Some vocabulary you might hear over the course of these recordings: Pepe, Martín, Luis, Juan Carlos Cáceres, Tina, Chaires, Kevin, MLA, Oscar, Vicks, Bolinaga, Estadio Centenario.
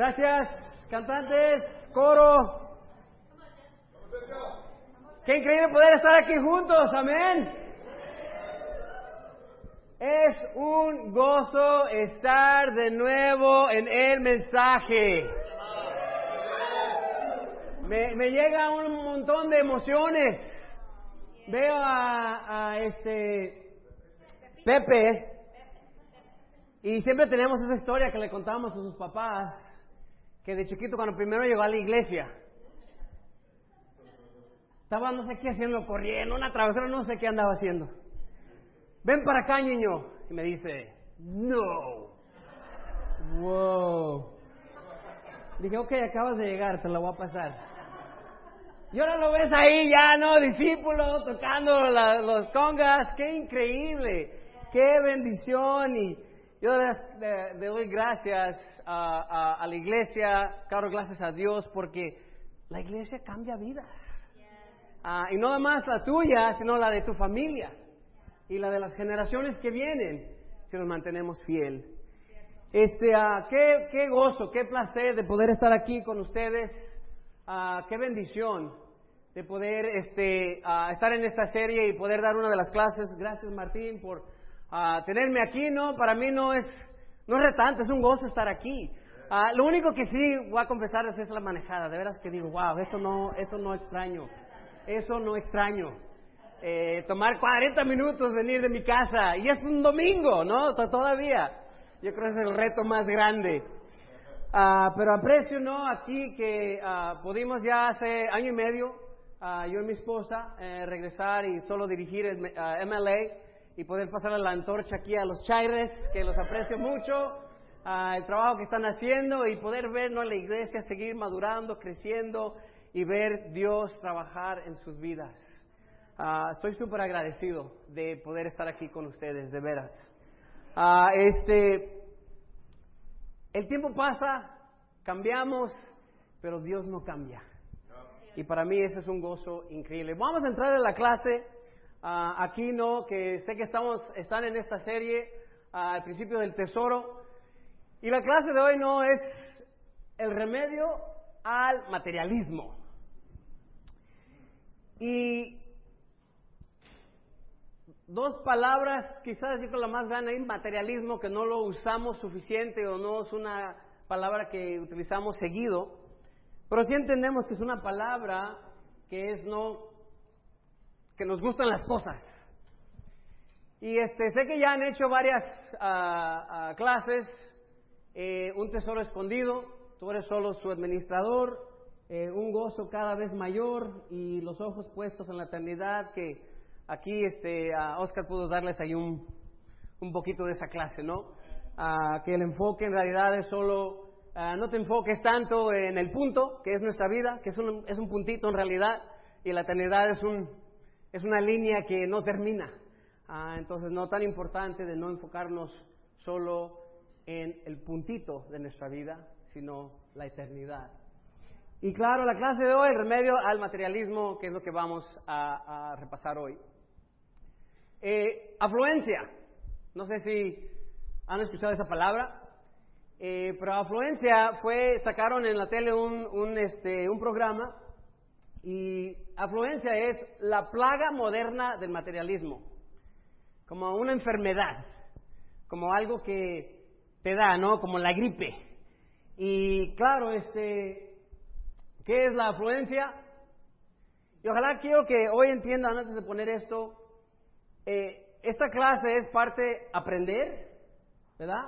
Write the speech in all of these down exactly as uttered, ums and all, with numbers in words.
Gracias, cantantes, coro. Qué increíble poder estar aquí juntos, amén. Es un gozo estar de nuevo en el mensaje. Me, me llega un montón de emociones. Veo a, a este Pepe, y siempre tenemos esa historia que le contábamos a sus papás, que de chiquito cuando primero llegó a la iglesia, estaba no sé qué haciendo, corriendo, una travesera, no sé qué andaba haciendo. Ven para acá, niño. Y me dice, no. Wow. Dije, ok, acabas de llegar, te la voy a pasar. Y ahora lo ves ahí ya, ¿no? Discípulo, tocando la, los congas. ¡Qué increíble! ¡Qué bendición! Y yo le doy gracias a, a, a la iglesia, claro, gracias a Dios, porque la iglesia cambia vidas. Ah, y no nada más la tuya, sino la de tu familia y la de las generaciones que vienen, si nos mantenemos fiel. Este, ah, qué, qué gozo, qué placer de poder estar aquí con ustedes. Ah, qué bendición de poder este, ah, estar en esta serie y poder dar una de las clases. Gracias, Martín, por ah, tenerme aquí. No, para mí no es, no es retante, es un gozo estar aquí. Ah, lo único que sí voy a confesar es la manejada. De veras que digo, wow, eso no, eso no extraño. Eso no extraño, eh, tomar cuarenta minutos, venir de mi casa, y es un domingo, ¿no? Todavía, yo creo que es el reto más grande, uh, pero aprecio, ¿no? Aquí que uh, pudimos ya hace año y medio, uh, yo y mi esposa, eh, regresar y solo dirigir el, uh, M L A, y poder pasarle la antorcha aquí a los Chaires, que los aprecio mucho, uh, el trabajo que están haciendo, y poder ver, ¿no?, la iglesia seguir madurando, creciendo, y ver Dios trabajar en sus vidas. Uh, estoy súper agradecido de poder estar aquí con ustedes, de veras. Uh, este, el tiempo pasa, cambiamos, pero Dios no cambia. Y para mí ese es un gozo increíble. Vamos a entrar en la clase, uh, aquí no, que sé que estamos están en esta serie, uh, al principio del tesoro. Y la clase de hoy no es el remedio al materialismo. Y dos palabras, quizás yo creo la más grande, hay materialismo que no lo usamos suficiente o no es una palabra que utilizamos seguido, pero sí entendemos que es una palabra que es no, que nos gustan las cosas. Y este, sé que ya han hecho varias uh, uh, clases, eh, un tesoro escondido, tú eres solo su administrador. Eh, un gozo cada vez mayor y los ojos puestos en la eternidad, que aquí este, uh, Oscar pudo darles ahí un, un poquito de esa clase, ¿no? Uh, que el enfoque en realidad es solo, uh, no te enfoques tanto en el punto, que es nuestra vida, que es un, es un puntito en realidad, y la eternidad es, un, es una línea que no termina. Uh, entonces no tan importante de no enfocarnos solo en el puntito de nuestra vida, sino la eternidad. Y claro, la clase de hoy, el remedio al materialismo, que es lo que vamos a, a repasar hoy. Eh, afluencia. No sé si han escuchado esa palabra, eh, pero afluencia fue, sacaron en la tele un, un, este, un programa, y afluencia es la plaga moderna del materialismo, como una enfermedad, como algo que te da, ¿no? Como la gripe. Y claro, este... ¿qué es la afluencia? Y ojalá quiero que hoy entiendan, antes de poner esto, eh, esta clase es parte aprender, ¿verdad?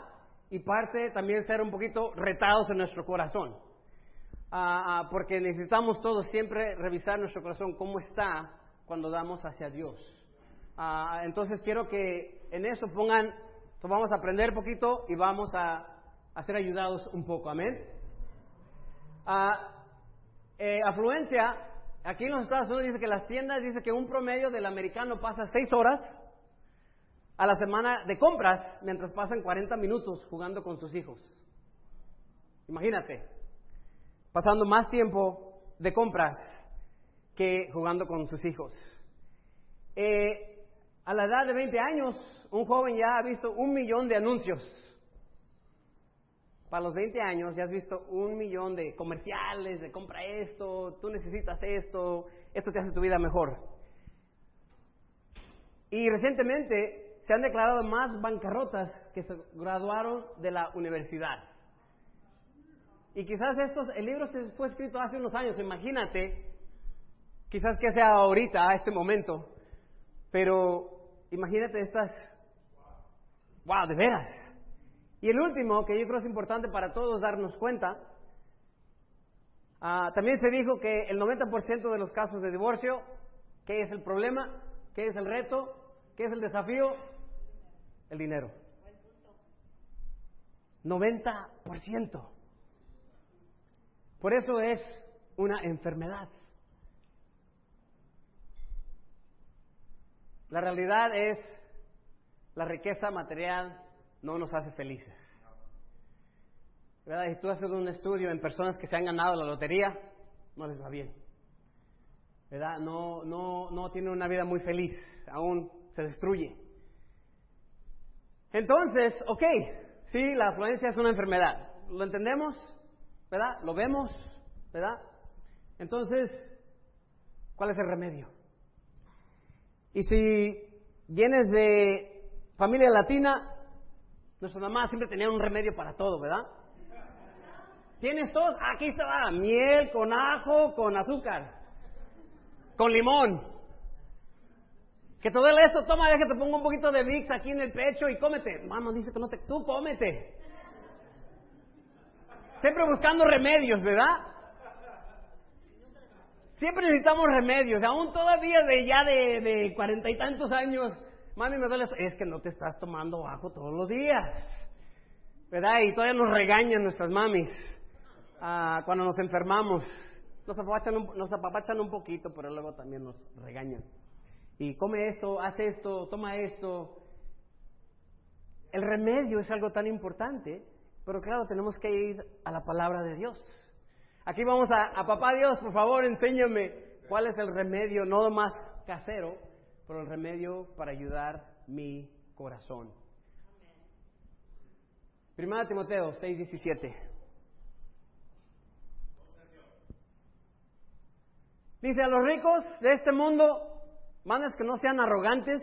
Y parte también ser un poquito retados en nuestro corazón. Ah, ah, porque necesitamos todos siempre revisar nuestro corazón, cómo está cuando damos hacia Dios. Ah, entonces quiero que en eso pongan, vamos a aprender poquito y vamos a, a ser ayudados un poco, ¿amén? Ah, Eh, afluencia, aquí en los Estados Unidos dice que las tiendas, dice que un promedio del americano pasa seis horas a la semana de compras, mientras pasan cuarenta minutos jugando con sus hijos. Imagínate, pasando más tiempo de compras que jugando con sus hijos. Eh, a la edad de veinte años, un joven ya ha visto un millón de anuncios. para los veinte años ya has visto un millón de comerciales, de compra esto, tú necesitas esto, esto te hace tu vida mejor. Y recientemente se han declarado más bancarrotas que se graduaron de la universidad. Y quizás estos, el libro fue escrito hace unos años, imagínate, quizás que sea ahorita, a este momento, pero imagínate estas, wow, de veras. Y el último, que yo creo es importante para todos darnos cuenta, uh, también se dijo que el noventa por ciento de los casos de divorcio, ¿qué es el problema? ¿Qué es el reto? ¿Qué es el desafío? El dinero. noventa por ciento. Por eso es una enfermedad. La realidad es, la riqueza material no nos hace felices. ¿Verdad? Y tú haces un estudio en personas que se han ganado la lotería, no les va bien. ¿Verdad? No, no, no tienen una vida muy feliz, aún se destruye. Entonces, ok, sí, la afluencia es una enfermedad, ¿lo entendemos? ¿Verdad? Lo vemos, ¿verdad? Entonces, ¿cuál es el remedio? Y si vienes de familia latina, nuestra mamá siempre tenía un remedio para todo, ¿verdad? ¿Tienes tos? Aquí está, miel con ajo, con azúcar, con limón. ¿Que te duele esto? Toma, ya que te pongo un poquito de Vicks aquí en el pecho y cómete. Mamá dice que no te... Tú cómete. Siempre buscando remedios, ¿verdad? Siempre necesitamos remedios. Aún todavía de ya de, de cuarenta y tantos años, mami, me duele. Es que no te estás tomando ajo todos los días, ¿verdad? Y todavía nos regañan nuestras mamis ah, cuando nos enfermamos. Nos apapachan, un, nos apapachan un poquito, pero luego también nos regañan. Y come esto, haz esto, toma esto. El remedio es algo tan importante. Pero claro, tenemos que ir a la palabra de Dios. Aquí vamos a, a papá Dios, por favor, enséñame cuál es el remedio, no más casero, pero el remedio para ayudar mi corazón. Primera Timoteo seis diecisiete. Dice, a los ricos de este mundo, mandas que no sean arrogantes,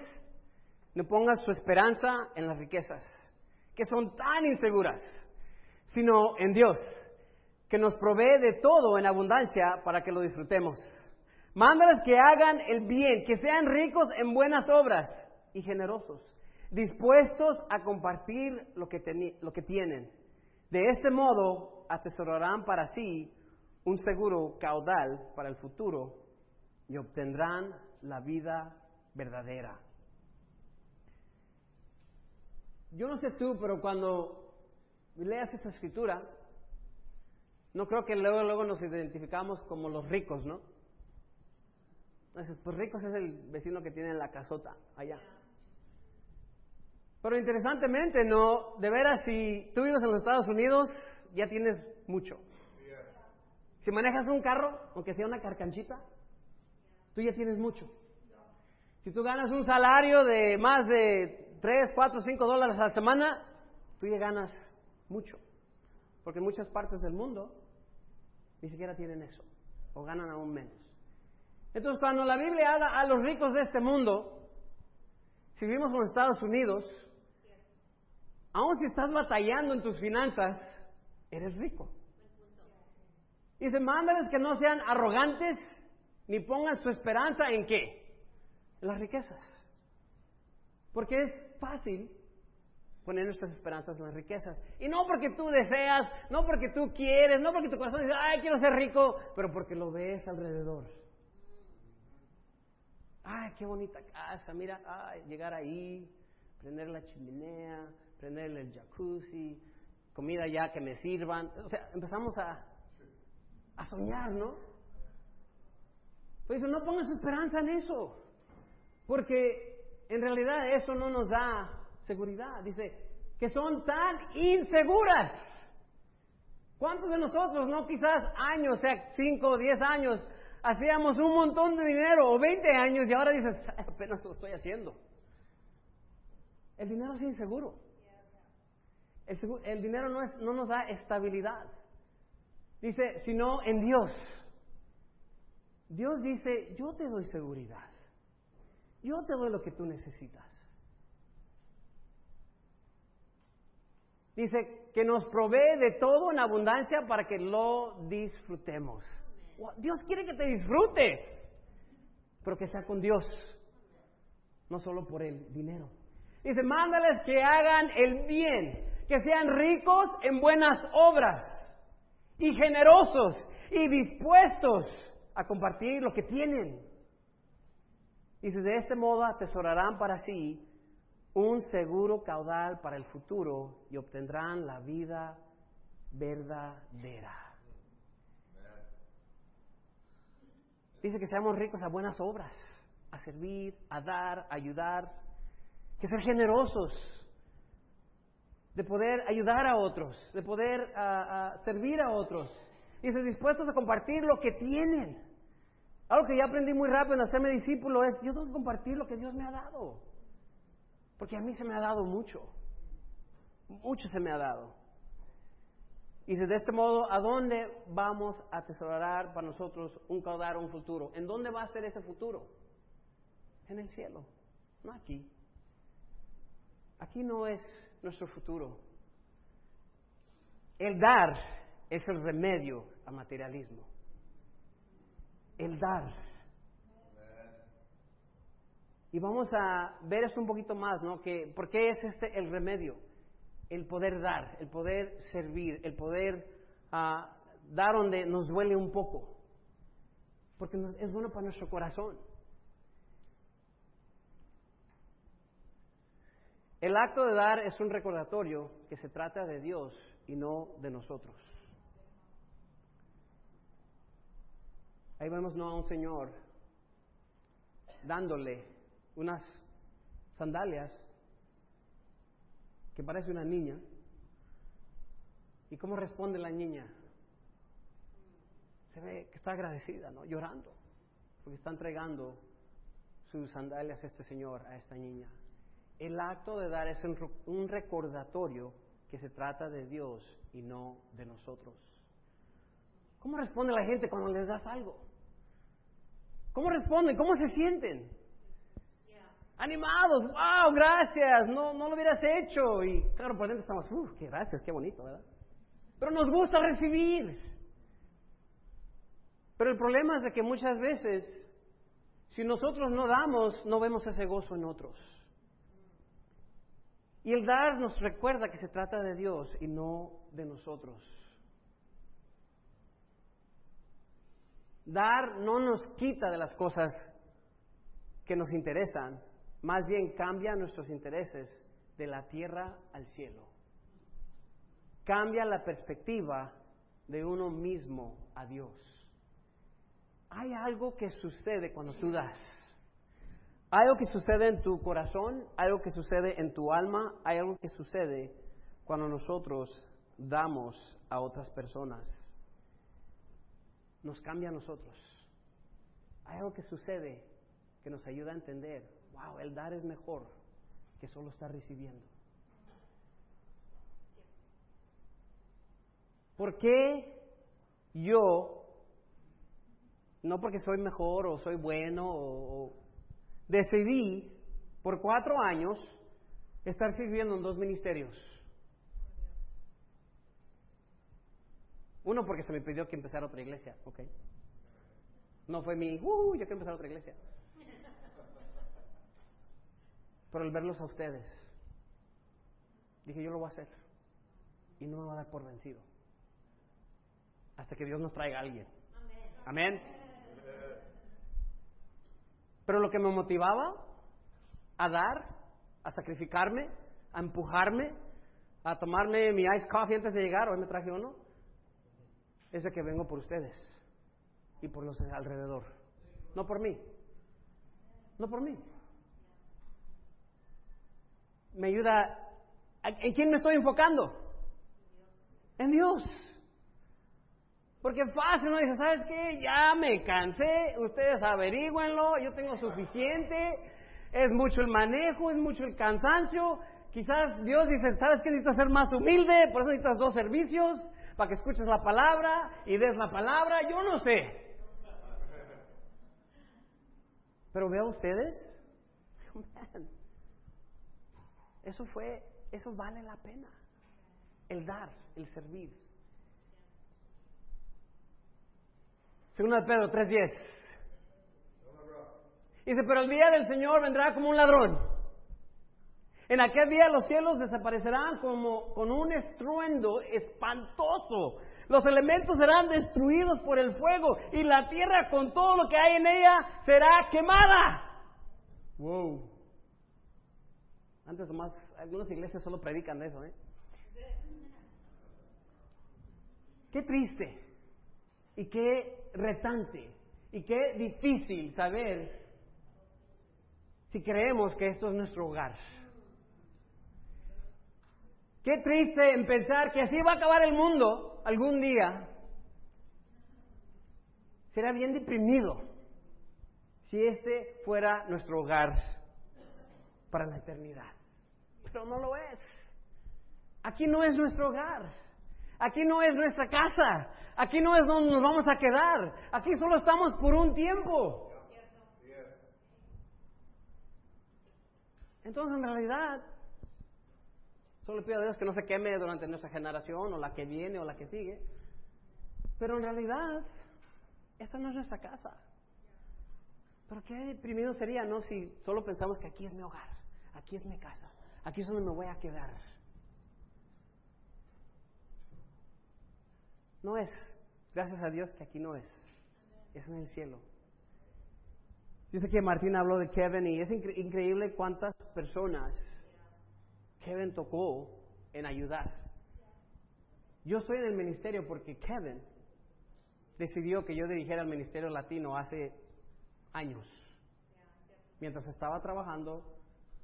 no pongan su esperanza en las riquezas, que son tan inseguras, sino en Dios, que nos provee de todo en abundancia para que lo disfrutemos. Mándales que hagan el bien, que sean ricos en buenas obras y generosos, dispuestos a compartir lo que, teni- lo que tienen. De este modo, atesorarán para sí un seguro caudal para el futuro y obtendrán la vida verdadera. Yo no sé tú, pero cuando leas esta escritura, no creo que luego luego nos identificamos como los ricos, ¿no? Entonces, pues ricos es el vecino que tiene la casota allá. Pero interesantemente, no, de veras, si tú vives en los Estados Unidos, ya tienes mucho. Si manejas un carro, aunque sea una carcanchita, tú ya tienes mucho. Si tú ganas un salario de más de tres, cuatro, cinco dólares a la semana, tú ya ganas mucho. Porque en muchas partes del mundo ni siquiera tienen eso, o ganan aún menos. Entonces, cuando la Biblia habla a los ricos de este mundo, si vivimos en los Estados Unidos, aun si estás batallando en tus finanzas, eres rico. Dice, mándales que no sean arrogantes, ni pongan su esperanza en qué, en las riquezas. Porque es fácil poner nuestras esperanzas en las riquezas. Y no porque tú deseas, no porque tú quieres, no porque tu corazón dice, ay, quiero ser rico, pero porque lo ves alrededor. Ay, qué bonita casa, mira, ay, llegar ahí, prender la chimenea, prender el jacuzzi, comida ya que me sirvan. O sea, empezamos a, a soñar, ¿no? Pues no pongas esperanza en eso, porque en realidad eso no nos da seguridad. Dice, que son tan inseguras. ¿Cuántos de nosotros, no quizás años, sea cinco o diez años, hacíamos un montón de dinero, o veinte años, y ahora dices, apenas lo estoy haciendo? El dinero es inseguro. El, el dinero no, es, no nos da estabilidad. Dice, sino en Dios. Dios dice, yo te doy seguridad. Yo te doy lo que tú necesitas. Dice que nos provee de todo en abundancia para que lo disfrutemos. Dios quiere que te disfrutes, pero que sea con Dios, no solo por el dinero. Dice, mándales que hagan el bien, que sean ricos en buenas obras y generosos y dispuestos a compartir lo que tienen. Dice, de este modo atesorarán para sí un seguro caudal para el futuro y obtendrán la vida verdadera. Dice que seamos ricos a buenas obras, a servir, a dar, a ayudar, que ser generosos, de poder ayudar a otros, de poder uh, uh, servir a otros. Dice, dispuestos a compartir lo que tienen. Algo que ya aprendí muy rápido en hacerme discípulo es, yo tengo que compartir lo que Dios me ha dado. Porque a mí se me ha dado mucho. Mucho se me ha dado. Y de este modo, ¿a dónde vamos a atesorar para nosotros un caudal, un futuro? ¿En dónde va a ser ese futuro? En el cielo. No aquí. Aquí no es nuestro futuro. El dar es el remedio al materialismo. El dar. Y vamos a ver eso un poquito más, ¿no? Que, ¿por qué es este el remedio? El poder dar, el poder servir, el poder uh, dar donde nos duele un poco. Porque nos, es bueno para nuestro corazón. El acto de dar es un recordatorio que se trata de Dios y no de nosotros. Ahí vemos no a un señor dándole unas sandalias que parece una niña. ¿Y cómo responde la niña? Se ve que está agradecida, ¿no? Llorando, porque está entregando sus sandalias a este señor, a esta niña. El acto de dar es un recordatorio que se trata de Dios y no de nosotros. ¿Cómo responde la gente cuando les das algo? ¿Cómo responden? ¿Cómo se sienten? Yeah. Animados, wow, gracias, no, no lo hubieras hecho. Y claro, por dentro estamos, uff, qué gracias, qué bonito, ¿verdad? Pero nos gusta recibir. Pero el problema es de que muchas veces, si nosotros no damos, no vemos ese gozo en otros. Y el dar nos recuerda que se trata de Dios y no de nosotros. Dar no nos quita de las cosas que nos interesan, más bien cambia nuestros intereses de la tierra al cielo. Cambia la perspectiva de uno mismo a Dios. Hay algo que sucede cuando tú das. Hay algo que sucede en tu corazón, hay algo que sucede en tu alma, hay algo que sucede cuando nosotros damos a otras personas. Nos cambia a nosotros. Hay algo que sucede que nos ayuda a entender, wow, el dar es mejor que solo estar recibiendo. ¿Por qué yo, no porque soy mejor o soy bueno, o, decidí por cuatro años estar sirviendo en dos ministerios? Uno, porque se me pidió que empezara otra iglesia, ¿ok? No fue mi, uh, yo quiero empezar otra iglesia. Pero al verlos a ustedes, dije, yo lo voy a hacer. Y no me voy a dar por vencido. Hasta que Dios nos traiga a alguien. Amén. Amén. Pero lo que me motivaba a dar, a sacrificarme, a empujarme, a tomarme mi iced coffee antes de llegar, hoy me traje uno, es de que vengo por ustedes y por los alrededor, no por mí, no por mí. Me ayuda, ¿en quién me estoy enfocando? En Dios. Porque fácil, uno dice, ¿sabes qué? Ya me cansé, ustedes averígüenlo, yo tengo suficiente, es mucho el manejo, es mucho el cansancio, Quizás Dios dice, ¿sabes qué? Necesitas ser más humilde, por eso necesitas dos servicios, para que escuches la palabra y des la palabra, yo no sé. Pero veo ustedes, man, eso fue, eso vale la pena, el dar, el servir. Segunda de Pedro tres diez. Dice, pero el día del Señor vendrá como un ladrón. En aquel día los cielos desaparecerán como con un estruendo espantoso. Los elementos serán destruidos por el fuego y la tierra con todo lo que hay en ella será quemada. Wow. Antes nomás, algunas iglesias solo predican de eso, ¿eh? Qué triste y qué retante y qué difícil saber si creemos que esto es nuestro hogar. Qué triste en pensar que así va a acabar el mundo algún día. Será bien deprimido si este fuera nuestro hogar para la eternidad. Pero no lo es. Aquí no es nuestro hogar. Aquí no es nuestra casa. Aquí no es donde nos vamos a quedar. Aquí solo estamos por un tiempo. Entonces, en realidad, solo pido a Dios que no se queme durante nuestra generación, o la que viene, o la que sigue. Pero en realidad, esta no es nuestra casa. Pero qué deprimido sería, ¿no? Si solo pensamos que aquí es mi hogar, aquí es mi casa, aquí es donde me voy a quedar. No es. Gracias a Dios que aquí no es. Es en el cielo. Yo sé que Martín habló de Kevin, y es incre- increíble cuántas personas Kevin tocó en ayudar. Yo estoy en el ministerio porque Kevin decidió que yo dirigiera el ministerio latino hace años. Mientras estaba trabajando,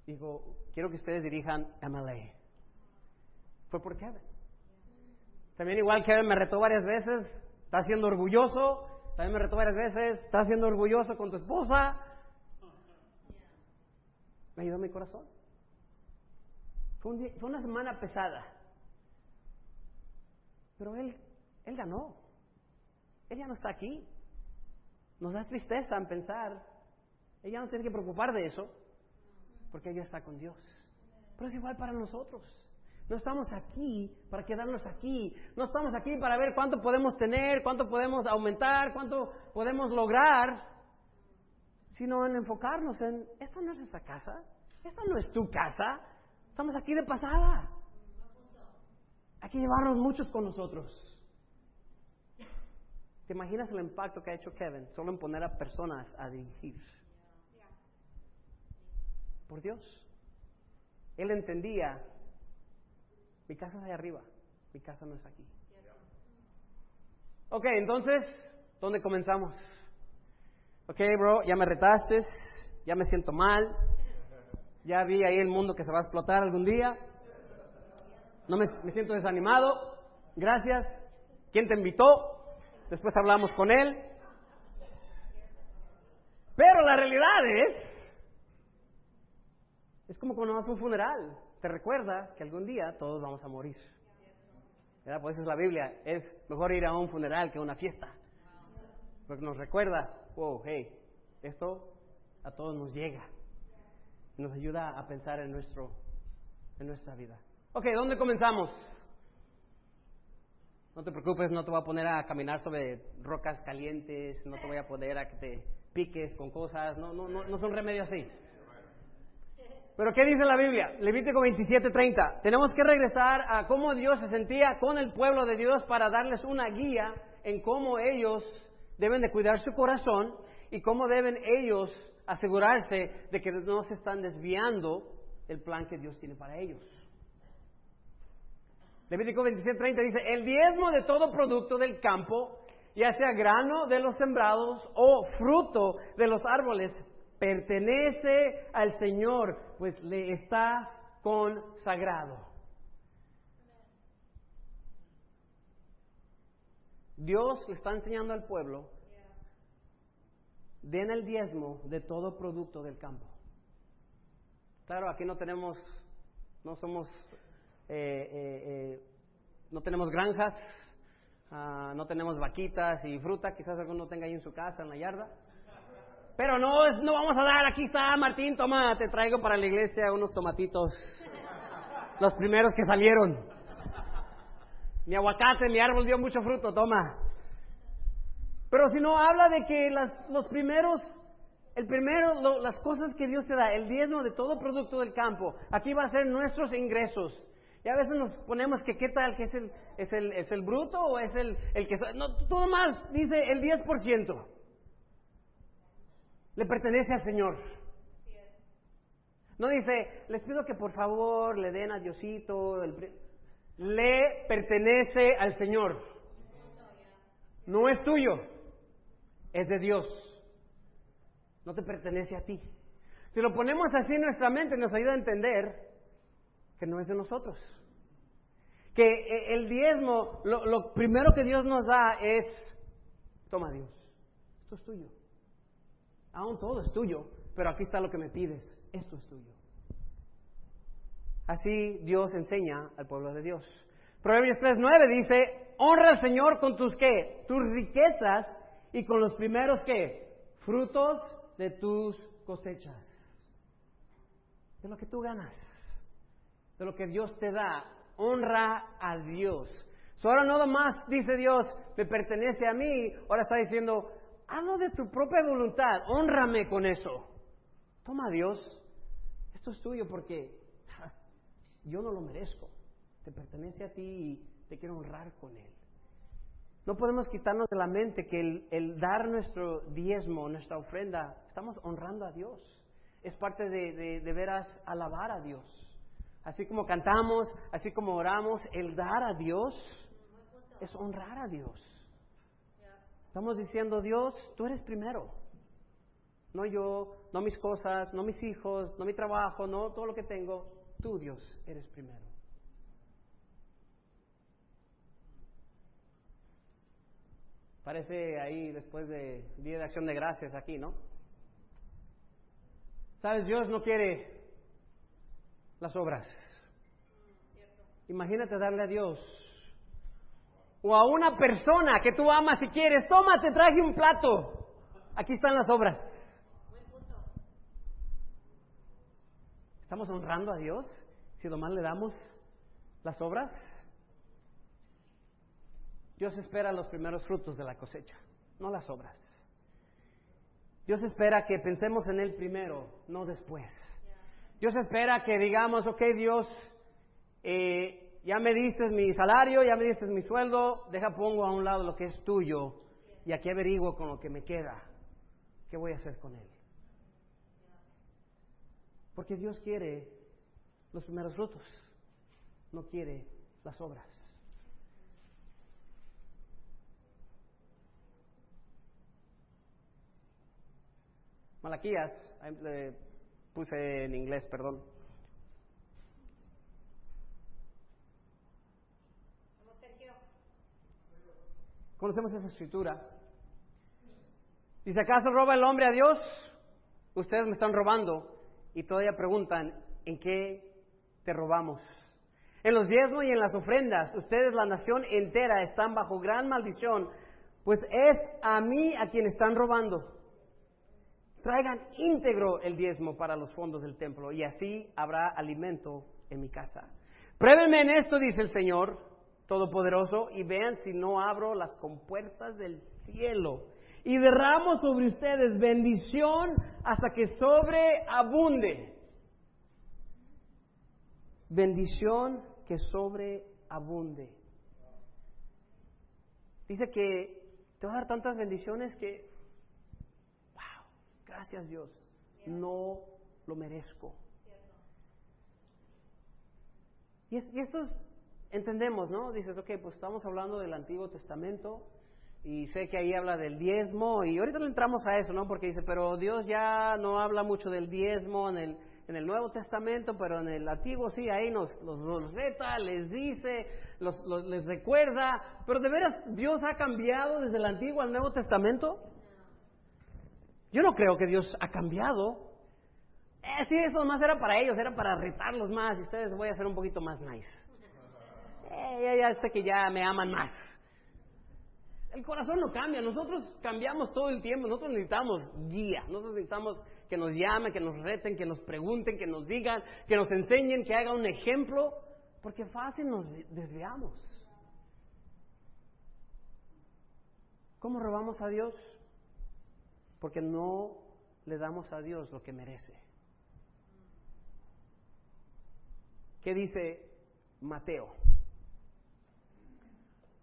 dijo, quiero que ustedes dirijan M L A. Fue por Kevin. También igual Kevin me retó varias veces, está siendo orgulloso. También me retó varias veces, está siendo orgulloso con tu esposa. Me ayudó mi corazón. Fue una semana pesada, pero él, él ganó. Él ya no está aquí. Nos da tristeza en pensar. Él ya no tiene que preocupar de eso, porque ella está con Dios. Pero es igual para nosotros. No estamos aquí para quedarnos aquí. No estamos aquí para ver cuánto podemos tener, cuánto podemos aumentar, cuánto podemos lograr, sino en enfocarnos en, esta no es esta casa, esta no es tu casa. Estamos aquí de pasada. Hay que llevarnos muchos con nosotros. ¿Te imaginas el impacto que ha hecho Kevin solo en poner a personas a dirigir? Por Dios. Él entendía, mi casa es allá arriba, mi casa no es aquí. Ok, entonces, ¿dónde comenzamos? Ok, bro, ya me retaste, ya me siento mal. Ya vi ahí el mundo que se va a explotar algún día. No me, me siento desanimado. Gracias. ¿Quién te invitó? Después hablamos con él. Pero la realidad es, es como cuando vas a un funeral. Te recuerda que algún día todos vamos a morir. ¿Verdad? Por eso es la Biblia. Es mejor ir a un funeral que a una fiesta. Porque nos recuerda, wow, hey, esto a todos nos llega. Nos ayuda a pensar en nuestro, en nuestra vida. Ok, ¿dónde comenzamos? No te preocupes, no te voy a poner a caminar sobre rocas calientes, no te voy a poner a que te piques con cosas, no, no, no, no son remedios así. Pero ¿qué dice la Biblia? Levítico veintisiete treinta. Tenemos que regresar a cómo Dios se sentía con el pueblo de Dios para darles una guía en cómo ellos deben de cuidar su corazón y cómo deben ellos asegurarse de que no se están desviando del plan que Dios tiene para ellos. Levítico veintisiete treinta dice, el diezmo de todo producto del campo, ya sea grano de los sembrados o fruto de los árboles, pertenece al Señor, pues le está consagrado. Dios le está enseñando al pueblo, den el diezmo de todo producto del campo. Claro, aquí no tenemos no somos, eh, eh, eh, no tenemos granjas, uh, no tenemos vaquitas y fruta, quizás alguno tenga ahí en su casa, en la yarda. Pero no, no vamos a dar, aquí está Martín, toma, te traigo para la iglesia unos tomatitos, los primeros que salieron. Mi aguacate, mi árbol dio mucho fruto, toma. Pero si no, habla de que las, los primeros, el primero, lo, las cosas que Dios te da, el diezmo de todo producto del campo, aquí va a ser nuestros ingresos. Y a veces nos ponemos que qué tal, que es el, es el, es el bruto o es el, el que... No, todo más dice el diez por ciento. Le pertenece al Señor. No dice, les pido que por favor le den a Diosito. El, le pertenece al Señor. No es tuyo. Es de Dios. No te pertenece a ti. Si lo ponemos así en nuestra mente, nos ayuda a entender que no es de nosotros. Que el diezmo, lo, lo primero que Dios nos da es, toma Dios, esto es tuyo. Aún todo es tuyo, pero aquí está lo que me pides. Esto es tuyo. Así Dios enseña al pueblo de Dios. Proverbios tres nueve dice, honra al Señor con tus, ¿qué? Tus riquezas y con los primeros, ¿qué? Frutos de tus cosechas. De lo que tú ganas. De lo que Dios te da. Honra a Dios. So, ahora no nomás dice Dios, me pertenece a mí. Ahora está diciendo, hazlo de tu propia voluntad, hónrame con eso. Toma Dios, esto es tuyo porque ja, yo no lo merezco. Te pertenece a ti y te quiero honrar con él. No podemos quitarnos de la mente que el, el dar nuestro diezmo, nuestra ofrenda, estamos honrando a Dios. Es parte de, de, de veras alabar a Dios. Así como cantamos, así como oramos, el dar a Dios es honrar a Dios. Estamos diciendo, Dios, tú eres primero. No yo, no mis cosas, no mis hijos, no mi trabajo, no todo lo que tengo. Tú, Dios, eres primero. Parece ahí después de Día de Acción de Gracias aquí, ¿no? ¿Sabes? Dios no quiere las obras. Imagínate darle a Dios. O a una persona que tú amas y quieres, toma, te traje un plato. Aquí están las obras. ¿Estamos honrando a Dios si nomás le damos las obras? Dios espera los primeros frutos de la cosecha, no las obras. Dios espera que pensemos en Él primero, no después. Dios espera que digamos, ok, Dios... Eh, Ya me diste mi salario, ya me diste mi sueldo, deja pongo a un lado lo que es tuyo y aquí averiguo con lo que me queda. ¿Qué voy a hacer con él? Porque Dios quiere los primeros frutos, no quiere las obras. Malaquías, le puse en inglés, perdón. Conocemos esa escritura. Dice, ¿acaso roba el hombre a Dios? Ustedes me están robando. Y todavía preguntan, ¿en qué te robamos? En los diezmos y en las ofrendas, ustedes, la nación entera, están bajo gran maldición, pues es a mí a quien están robando. Traigan íntegro el diezmo para los fondos del templo, y así habrá alimento en mi casa. Pruébenme en esto, dice el Señor Todopoderoso, y vean si no abro las compuertas del cielo y derramo sobre ustedes bendición hasta que sobreabunde. Bendición que sobreabunde. Dice que te va a dar tantas bendiciones que, wow, gracias Dios, no lo merezco. Y, es, y esto es... Entendemos, ¿no? Dices, ok, pues estamos hablando del Antiguo Testamento y sé que ahí habla del diezmo y ahorita no entramos a eso, ¿no? Porque dice, pero Dios ya no habla mucho del diezmo en el, en el Nuevo Testamento, pero en el Antiguo sí, ahí nos los, los reta, les dice, los, los, les recuerda. Pero ¿de veras Dios ha cambiado desde el Antiguo al Nuevo Testamento? Yo no creo que Dios ha cambiado. Eh, sí, eso nomás era para ellos, era para retarlos más. Y ustedes voy a ser un poquito más nice. Eh, ya, ya sé que ya me aman más. El corazón no cambia, nosotros cambiamos todo el tiempo, nosotros necesitamos guía, nosotros necesitamos que nos llamen, que nos reten, que nos pregunten, que nos digan, que nos enseñen, que haga un ejemplo, porque fácil nos desviamos. ¿Cómo robamos a Dios? Porque no le damos a Dios lo que merece. ¿Qué dice Mateo?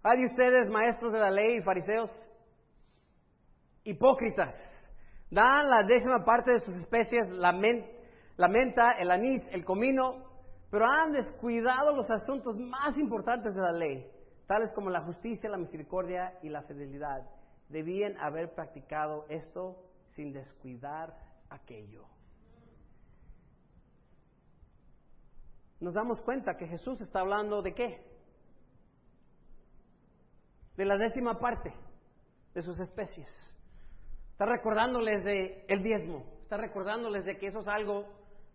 Hay de ustedes, maestros de la ley y fariseos, hipócritas, dan la décima parte de sus especies, la menta, el anís, el comino, pero han descuidado los asuntos más importantes de la ley, tales como la justicia, la misericordia y la fidelidad. Debían haber practicado esto sin descuidar aquello. Nos damos cuenta que Jesús está hablando de qué? De la décima parte de sus especies. Está recordándoles de el diezmo, está recordándoles de que eso es algo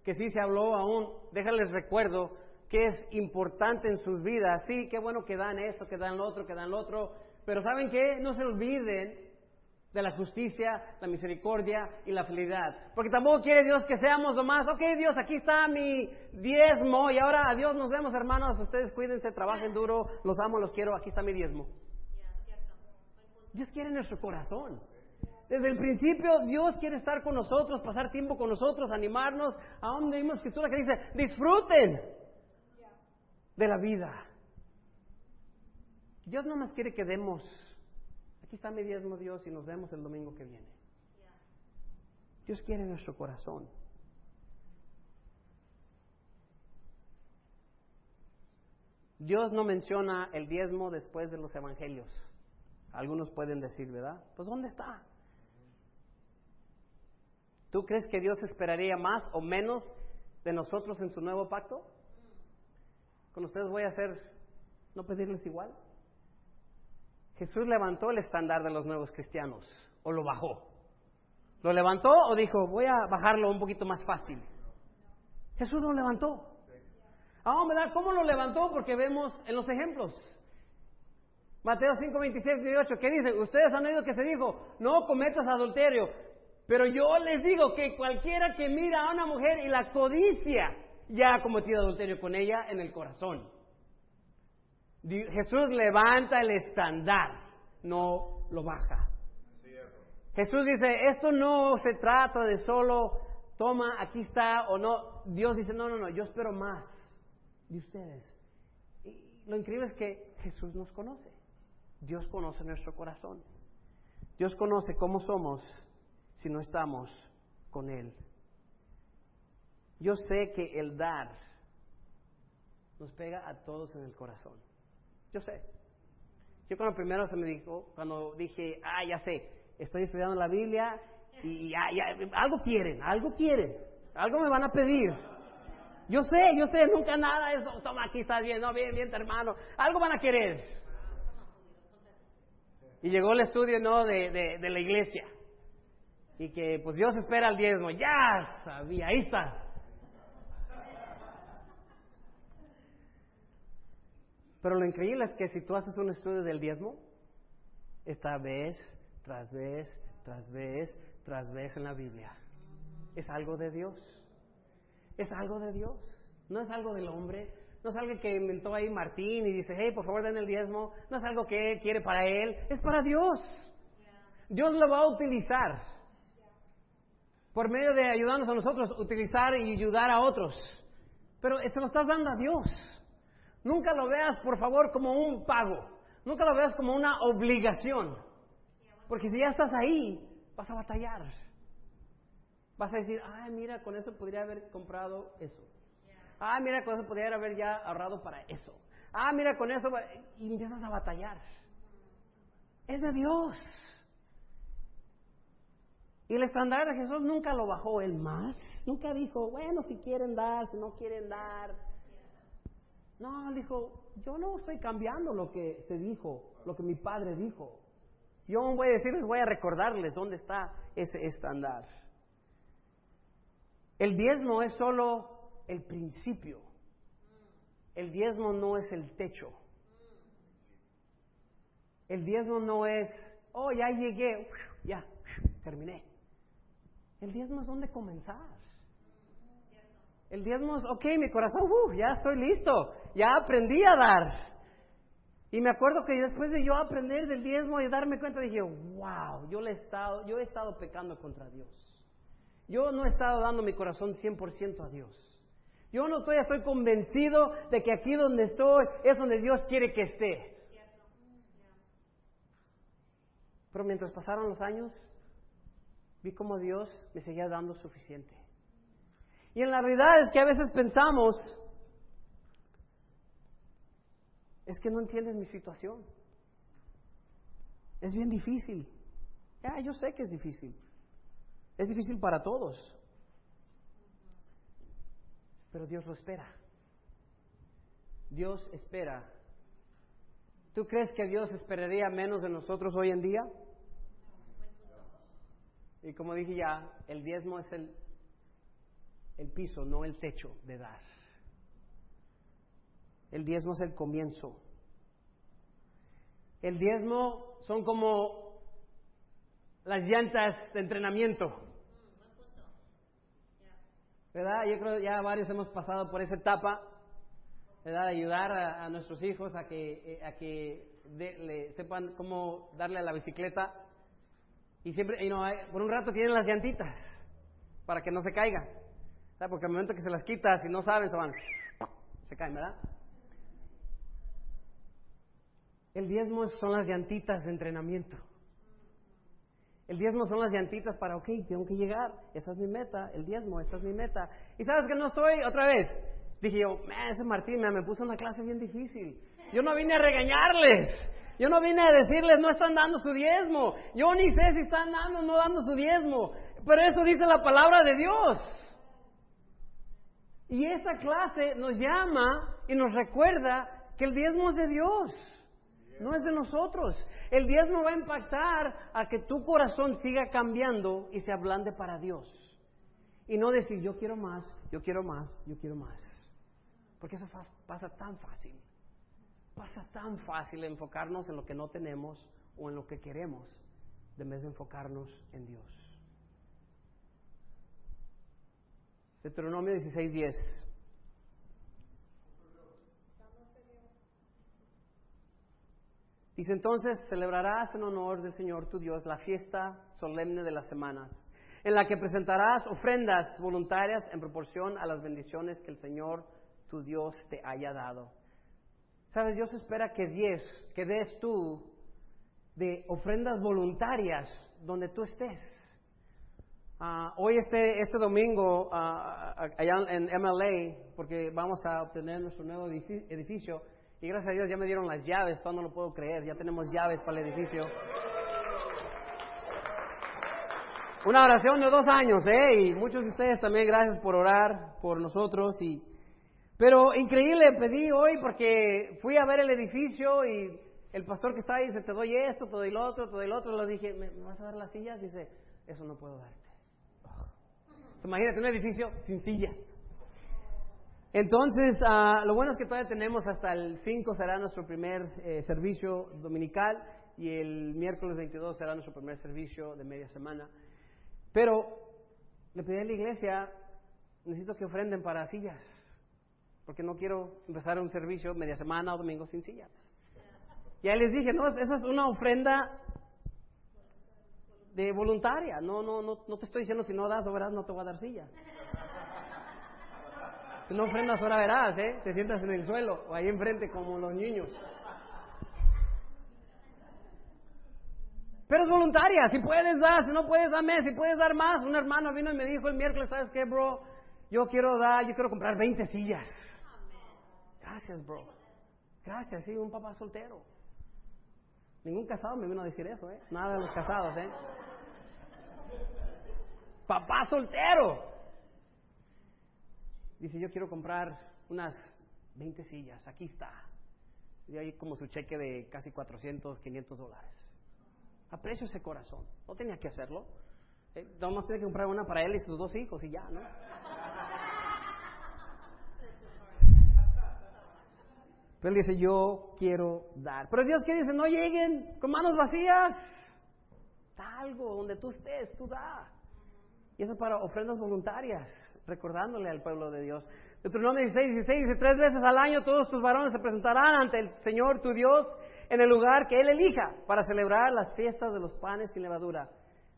que sí se habló aún. Déjales recuerdo que es importante en sus vidas. Sí, qué bueno que dan esto, que dan lo otro, que dan lo otro, pero ¿saben qué? No se olviden de la justicia, la misericordia y la fidelidad, porque tampoco quiere Dios que seamos nomás, ok Dios, aquí está mi diezmo y ahora adiós, nos vemos hermanos, ustedes cuídense, trabajen duro, los amo, los quiero, aquí está mi diezmo. Dios quiere nuestro corazón. Desde el principio Dios quiere estar con nosotros, pasar tiempo con nosotros, animarnos. Aún leímos escritura que dice, disfruten de la vida. Dios no más quiere que demos, aquí está mi diezmo Dios y nos vemos el domingo que viene. Dios quiere nuestro corazón. Dios no menciona el diezmo después de los evangelios. Algunos pueden decir, ¿verdad? Pues, ¿dónde está? ¿Tú crees que Dios esperaría más o menos de nosotros en su nuevo pacto? Con ustedes voy a hacer, no pedirles igual. Jesús levantó el estándar de los nuevos cristianos, o lo bajó. ¿Lo levantó o dijo, voy a bajarlo un poquito más fácil? Jesús lo levantó. Ah, ¿verdad? ¿Cómo lo levantó? Porque vemos en los ejemplos. Mateo cinco, veintisiete y veintiocho, ¿qué dice? Ustedes han oído que se dijo, no cometas adulterio, pero yo les digo que cualquiera que mira a una mujer y la codicia, ya ha cometido adulterio con ella en el corazón. Jesús levanta el estándar, no lo baja. Jesús dice, esto no se trata de solo, toma, aquí está, o no. Dios dice, no, no, no, yo espero más de ustedes. Y lo increíble es que Jesús nos conoce. Dios conoce nuestro corazón. Dios conoce cómo somos si no estamos con Él. Yo sé que el dar nos pega a todos en el corazón. Yo sé. Yo cuando primero se me dijo, cuando dije, ah, ya sé, estoy estudiando la Biblia y ya, ya, algo quieren, algo quieren, algo me van a pedir. Yo sé, yo sé, nunca nada es, toma, aquí está bien, no, bien, bien, hermano, algo van a querer. Y llegó el estudio, ¿no?, de, de, de la iglesia. Y que, pues, Dios espera el diezmo. ¡Ya sabía! Ahí está. Pero lo increíble es que si tú haces un estudio del diezmo, está vez, tras vez, tras vez, tras vez en la Biblia. Es algo de Dios. Es algo de Dios. No es algo del hombre. No es algo que inventó ahí Martín y dice, hey, por favor, den el diezmo. No es algo que él quiere para él. Es para Dios. Dios lo va a utilizar. Por medio de ayudarnos a nosotros, utilizar y ayudar a otros. Pero se lo estás dando a Dios. Nunca lo veas, por favor, como un pago. Nunca lo veas como una obligación. Porque si ya estás ahí, vas a batallar. Vas a decir, ay, mira, con eso podría haber comprado eso. Ah, mira, con eso podría haber ya ahorrado para eso. Ah, mira, con eso... Y empiezas a batallar. Es de Dios. Y el estándar de Jesús nunca lo bajó él más. Nunca dijo, bueno, si quieren dar, si no quieren dar. No, dijo, yo no estoy cambiando lo que se dijo, lo que mi padre dijo. Yo voy a decirles, voy a recordarles dónde está ese estándar. El diezmo es solo el principio. El diezmo no es el techo. El diezmo no es, oh, ya llegué, ya, terminé. El diezmo es donde comenzar. El diezmo es, ok, mi corazón, uh, ya estoy listo, ya aprendí a dar. Y me acuerdo que después de yo aprender del diezmo y darme cuenta, dije, wow, yo, le he estado, yo he estado pecando contra Dios. Yo no he estado dando mi corazón cien por ciento a Dios. Yo no estoy, estoy convencido de que aquí donde estoy es donde Dios quiere que esté. Pero mientras pasaron los años, vi cómo Dios me seguía dando suficiente. Y en la realidad es que a veces pensamos, es que no entiendes mi situación. Es bien difícil. Ya, yo sé que es difícil. Es difícil para todos. Pero Dios lo espera. Dios espera. ¿Tú crees que Dios esperaría menos de nosotros hoy en día? Y como dije ya, el diezmo es el, el piso, no el techo de dar. El diezmo es el comienzo. El diezmo son como las llantas de entrenamiento. ¿Verdad? Yo creo que ya varios hemos pasado por esa etapa, ¿verdad? Ayudar a, a nuestros hijos a que, a que de, le sepan cómo darle a la bicicleta. Y siempre, y no, por un rato tienen las llantitas para que no se caigan. ¿Verdad? Porque al momento que se las quitas y no saben, se van, se caen, ¿verdad? El diezmo son las llantitas de entrenamiento. El diezmo son las llantitas para, ok, tengo que llegar, esa es mi meta, el diezmo, esa es mi meta. Y sabes que no estoy, otra vez, dije yo, man, ese Martín man, me puso una clase bien difícil. Yo no vine a regañarles, yo no vine a decirles no están dando su diezmo, yo ni sé si están dando o no dando su diezmo, pero eso dice la palabra de Dios. Y esa clase nos llama y nos recuerda que el diezmo es de Dios. No es de nosotros. El diezmo va a impactar a que tu corazón siga cambiando y se ablande para Dios. Y no decir, yo quiero más, yo quiero más, yo quiero más. Porque eso fa- pasa tan fácil. Pasa tan fácil enfocarnos en lo que no tenemos o en lo que queremos, en vez de enfocarnos en Dios. Deuteronomio dieciséis diez. Dice, entonces celebrarás en honor del Señor tu Dios la fiesta solemne de las semanas, en la que presentarás ofrendas voluntarias en proporción a las bendiciones que el Señor tu Dios te haya dado. Sabes, Dios espera que, diez, que des tú de ofrendas voluntarias donde tú estés. Uh, hoy este, este domingo, uh, allá en M L A, porque vamos a obtener nuestro nuevo edificio, y gracias a Dios ya me dieron las llaves, todavía no lo puedo creer, ya tenemos llaves para el edificio. Una oración de dos años, ¿eh? Y muchos de ustedes también, gracias por orar por nosotros. Y pero increíble, pedí hoy porque fui a ver el edificio y el pastor que está ahí dice, te doy esto, te doy lo otro, te doy lo otro. Le dije, ¿me vas a dar las sillas? Dice, eso no puedo darte. Oh. Imagínate un edificio sin sillas. Entonces, uh, lo bueno es que todavía tenemos hasta el cinco será nuestro primer eh, servicio dominical y el miércoles veintidós será nuestro primer servicio de media semana. Pero le pedí a la iglesia, necesito que ofrenden para sillas, porque no quiero empezar un servicio media semana o domingo sin sillas. Y ahí les dije, no, esa es una ofrenda de voluntaria, no, no, no, no te estoy diciendo si no das o verás no te voy a dar sillas. Si no ofrendas, ahora verás, ¿eh? Te sientas en el suelo o ahí enfrente como los niños. Pero es voluntaria, si puedes dar, si no puedes, dame, si puedes dar más. Un hermano vino y me dijo el miércoles, ¿sabes qué, bro? Yo quiero dar, yo quiero comprar veinte sillas. Gracias, bro. Gracias, sí, un papá soltero. Ningún casado me vino a decir eso, ¿eh? Nada de los casados, ¿eh? Papá soltero. Dice, yo quiero comprar unas veinte sillas, aquí está. Y ahí como su cheque de casi cuatrocientos, quinientos dólares. Aprecio ese corazón, no tenía que hacerlo. Nomás tiene que comprar una para él y sus dos hijos y ya, ¿no? Pero él dice, yo quiero dar. Pero Dios, ¿qué dice? No lleguen con manos vacías. Da algo, donde tú estés, tú da. Y eso para ofrendas voluntarias, recordándole al pueblo de Dios. Deuteronomio dieciséis, dieciséis dice, tres veces al año todos tus varones se presentarán ante el Señor tu Dios en el lugar que Él elija para celebrar las fiestas de los panes sin levadura,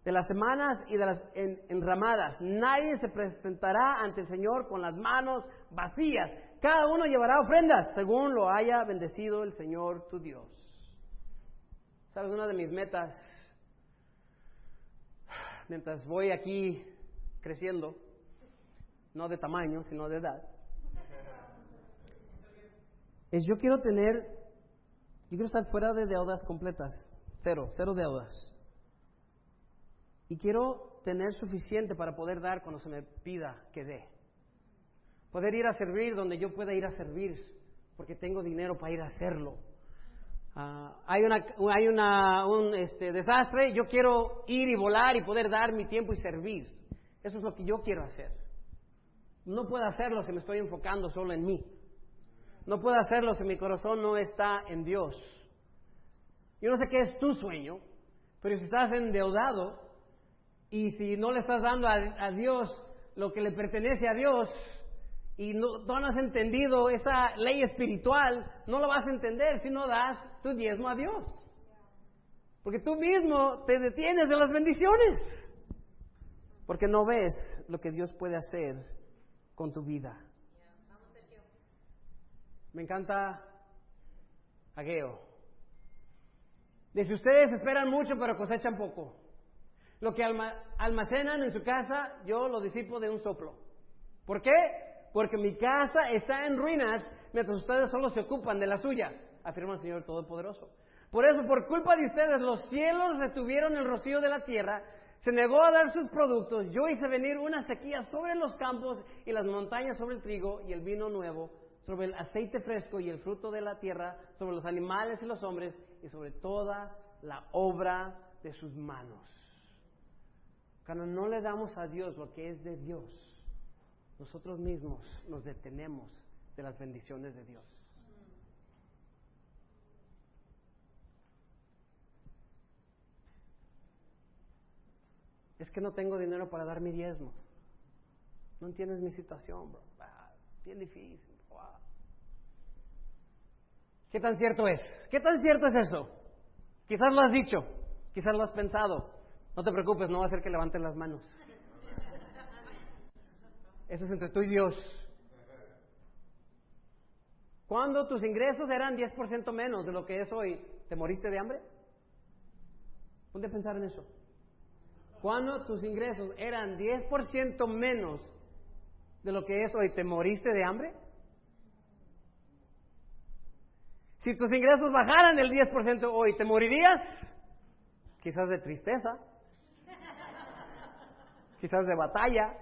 de las semanas y de las enramadas. Nadie se presentará ante el Señor con las manos vacías. Cada uno llevará ofrendas según lo haya bendecido el Señor tu Dios. ¿Sabes? Una de mis metas, mientras voy aquí creciendo, no de tamaño, sino de edad, es yo quiero tener, yo quiero estar fuera de deudas completas, cero, cero deudas. Y quiero tener suficiente para poder dar cuando se me pida que dé. Poder ir a servir donde yo pueda ir a servir, porque tengo dinero para ir a hacerlo. Uh, hay una, hay una, un este, desastre, yo quiero ir y volar y poder dar mi tiempo y servir. Eso es lo que yo quiero hacer. No puedo hacerlo si me estoy enfocando solo en mí. No puedo hacerlo si mi corazón no está en Dios. Yo no sé qué es tu sueño, pero si estás endeudado, y si no le estás dando a, a Dios lo que le pertenece a Dios, y no, no has entendido esa ley espiritual, no lo vas a entender si no das tu diezmo a Dios. Porque tú mismo te detienes de las bendiciones, porque no ves lo que Dios puede hacer con tu vida. Me encanta Ageo. Dice, ustedes esperan mucho pero cosechan poco. Lo que almacenan en su casa, yo lo disipo de un soplo. ¿Por qué? Porque mi casa está en ruinas, mientras ustedes solo se ocupan de la suya, afirma el Señor Todopoderoso. Por eso, por culpa de ustedes, los cielos retuvieron el rocío de la tierra, se negó a dar sus productos, yo hice venir una sequía sobre los campos y las montañas sobre el trigo y el vino nuevo, sobre el aceite fresco y el fruto de la tierra, sobre los animales y los hombres y sobre toda la obra de sus manos. Cuando no le damos a Dios lo que es de Dios, nosotros mismos nos detenemos de las bendiciones de Dios. Es que no tengo dinero para dar mi diezmo. No entiendes mi situación, bro. Ah, bien difícil. Wow. ¿Qué tan cierto es? ¿Qué tan cierto es eso? Quizás lo has dicho, quizás lo has pensado. No te preocupes, no va a hacer que levantes las manos. Eso es entre tú y Dios. Cuando tus ingresos eran diez por ciento menos de lo que es hoy, ¿te moriste de hambre? Ponte a pensar en eso. Cuando tus ingresos eran diez por ciento menos de lo que es hoy, ¿te moriste de hambre? Si tus ingresos bajaran el diez por ciento hoy, ¿te morirías? Quizás de tristeza. Quizás de batalla,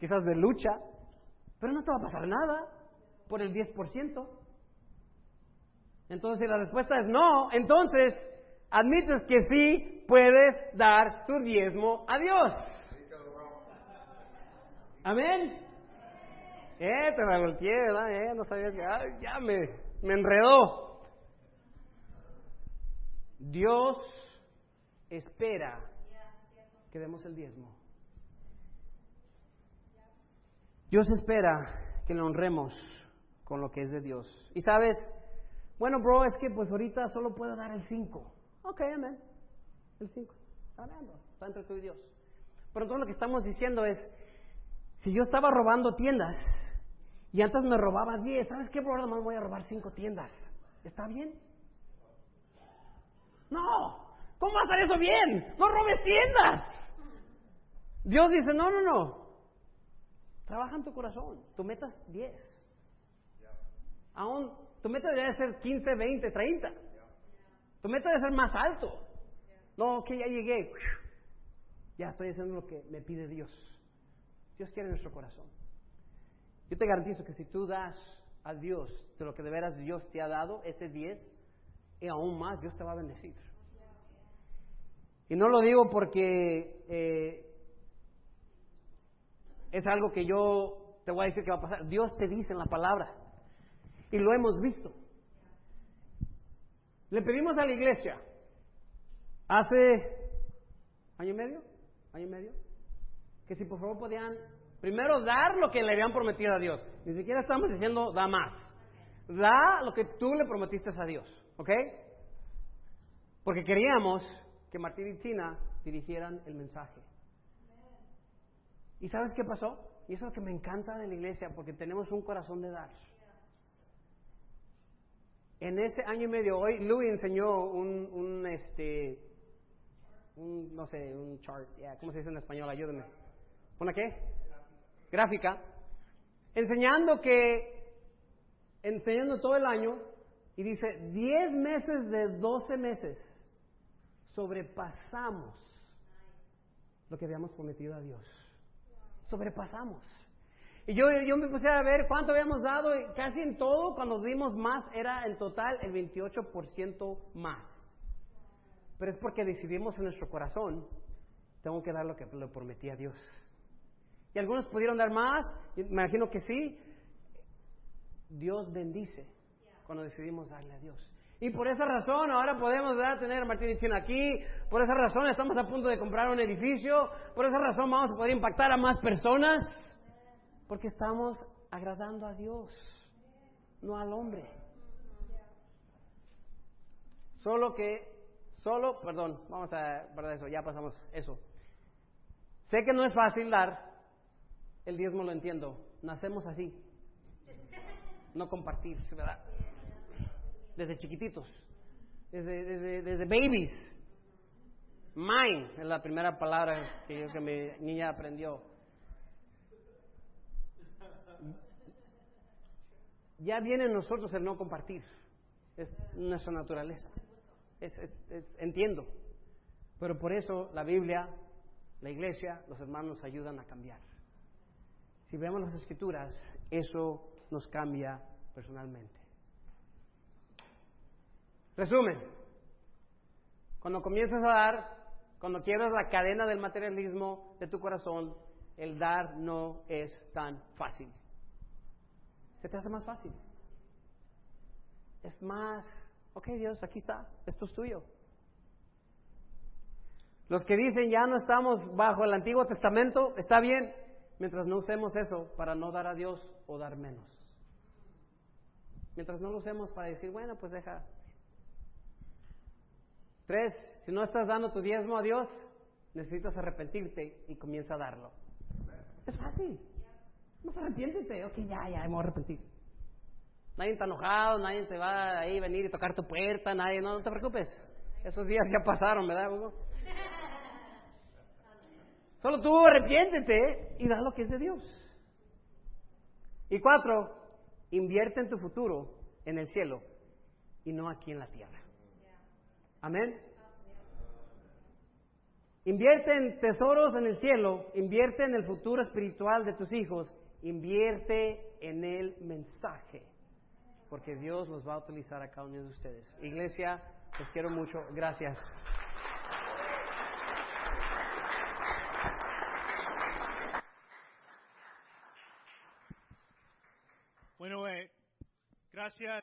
quizás de lucha, pero no te va a pasar nada por el diez por ciento. Entonces, si la respuesta es no, entonces admites que sí puedes dar tu diezmo a Dios. Amén. Eh, te me volteé, ¿verdad? Eh, no sabía que. Ay, ya me, me enredó. Dios espera que demos el diezmo. Dios espera que le honremos con lo que es de Dios. Y sabes, bueno, bro, es que pues ahorita solo puedo dar el cinco. Ok, amén. El cinco. Está entre tú y Dios. Pero todo lo que estamos diciendo es, si yo estaba robando tiendas y antes me robaba diez, ¿sabes qué, bro? Ahora más voy a robar cinco tiendas. ¿Está bien? No. ¿Cómo va a hacer eso bien? No robes tiendas. Dios dice, no, no, no. Trabaja en tu corazón. Tu meta es diez. Yeah. Aún, tu meta debería ser quince, veinte, treinta. Yeah. Tu meta debe ser más alto. Yeah. No, que ya llegué. Ya estoy haciendo lo que me pide Dios. Dios quiere nuestro corazón. Yo te garantizo que si tú das a Dios de lo que de veras Dios te ha dado, ese diez, y aún más, Dios te va a bendecir. Yeah. Y no lo digo porque... Eh, es algo que yo te voy a decir que va a pasar. Dios te dice en la palabra. Y lo hemos visto. Le pedimos a la iglesia hace año y medio, año y medio, que si por favor podían primero dar lo que le habían prometido a Dios. Ni siquiera estamos diciendo da más. Da lo que tú le prometiste a Dios, ¿ok? Porque queríamos que Martín y Tina dirigieran el mensaje. ¿Y sabes qué pasó? Y eso es lo que me encanta de la iglesia, porque tenemos un corazón de dar. En ese año y medio, hoy Luis enseñó un, un este, un, no sé, un chart, yeah, ¿cómo se dice en español? Ayúdenme. ¿Una qué? Gráfica. Enseñando que, enseñando todo el año, y dice, diez meses de doce meses, sobrepasamos lo que habíamos prometido a Dios. Sobrepasamos. Y yo, yo me puse a ver cuánto habíamos dado, y casi en todo, cuando dimos más, era en total el veintiocho por ciento más. Pero es porque decidimos en nuestro corazón, tengo que dar lo que le prometí a Dios. Y algunos pudieron dar más, me imagino que sí. Dios bendice cuando decidimos darle a Dios. Y por esa razón ahora podemos ¿verdad? tener a Martín y Tina aquí, por esa razón estamos a punto de comprar un edificio, por esa razón vamos a poder impactar a más personas, porque estamos agradando a Dios, no al hombre. Solo que, solo, perdón, vamos a guardar eso, ya pasamos eso. Sé que no es fácil dar, el diezmo lo entiendo, nacemos así, no compartir, ¿verdad? Desde chiquititos, desde, desde, desde babies. Mine es la primera palabra que, yo, que mi niña aprendió. Ya viene en nosotros el no compartir, es nuestra naturaleza, es, es, es, entiendo. Pero por eso la Biblia, la iglesia, los hermanos ayudan a cambiar. Si vemos las escrituras, eso nos cambia personalmente. Resumen, cuando comienzas a dar, cuando quiebras la cadena del materialismo de tu corazón, el dar no es tan fácil. Se te hace más fácil. Es más, ok Dios, aquí está, esto es tuyo. Los que dicen ya no estamos bajo el Antiguo Testamento, está bien, mientras no usemos eso para no dar a Dios o dar menos. Mientras no lo usemos para decir, bueno, pues deja... Tres, si no estás dando tu diezmo a Dios, necesitas arrepentirte y comienza a darlo. Es fácil. No arrepiéntete. Ok, ya, ya, me voy a arrepentir. Nadie está enojado, nadie te va a venir y tocar tu puerta, nadie, no, no te preocupes. Esos días ya pasaron, ¿verdad, Hugo? Solo tú arrepiéntete y da lo que es de Dios. Y cuatro, invierte en tu futuro, en el cielo, y no aquí en la tierra. Amén. Invierte en tesoros en el cielo, invierte en el futuro espiritual de tus hijos, invierte en el mensaje, porque Dios los va a utilizar a cada uno de ustedes. Iglesia, los quiero mucho. Gracias. Bueno, eh, gracias.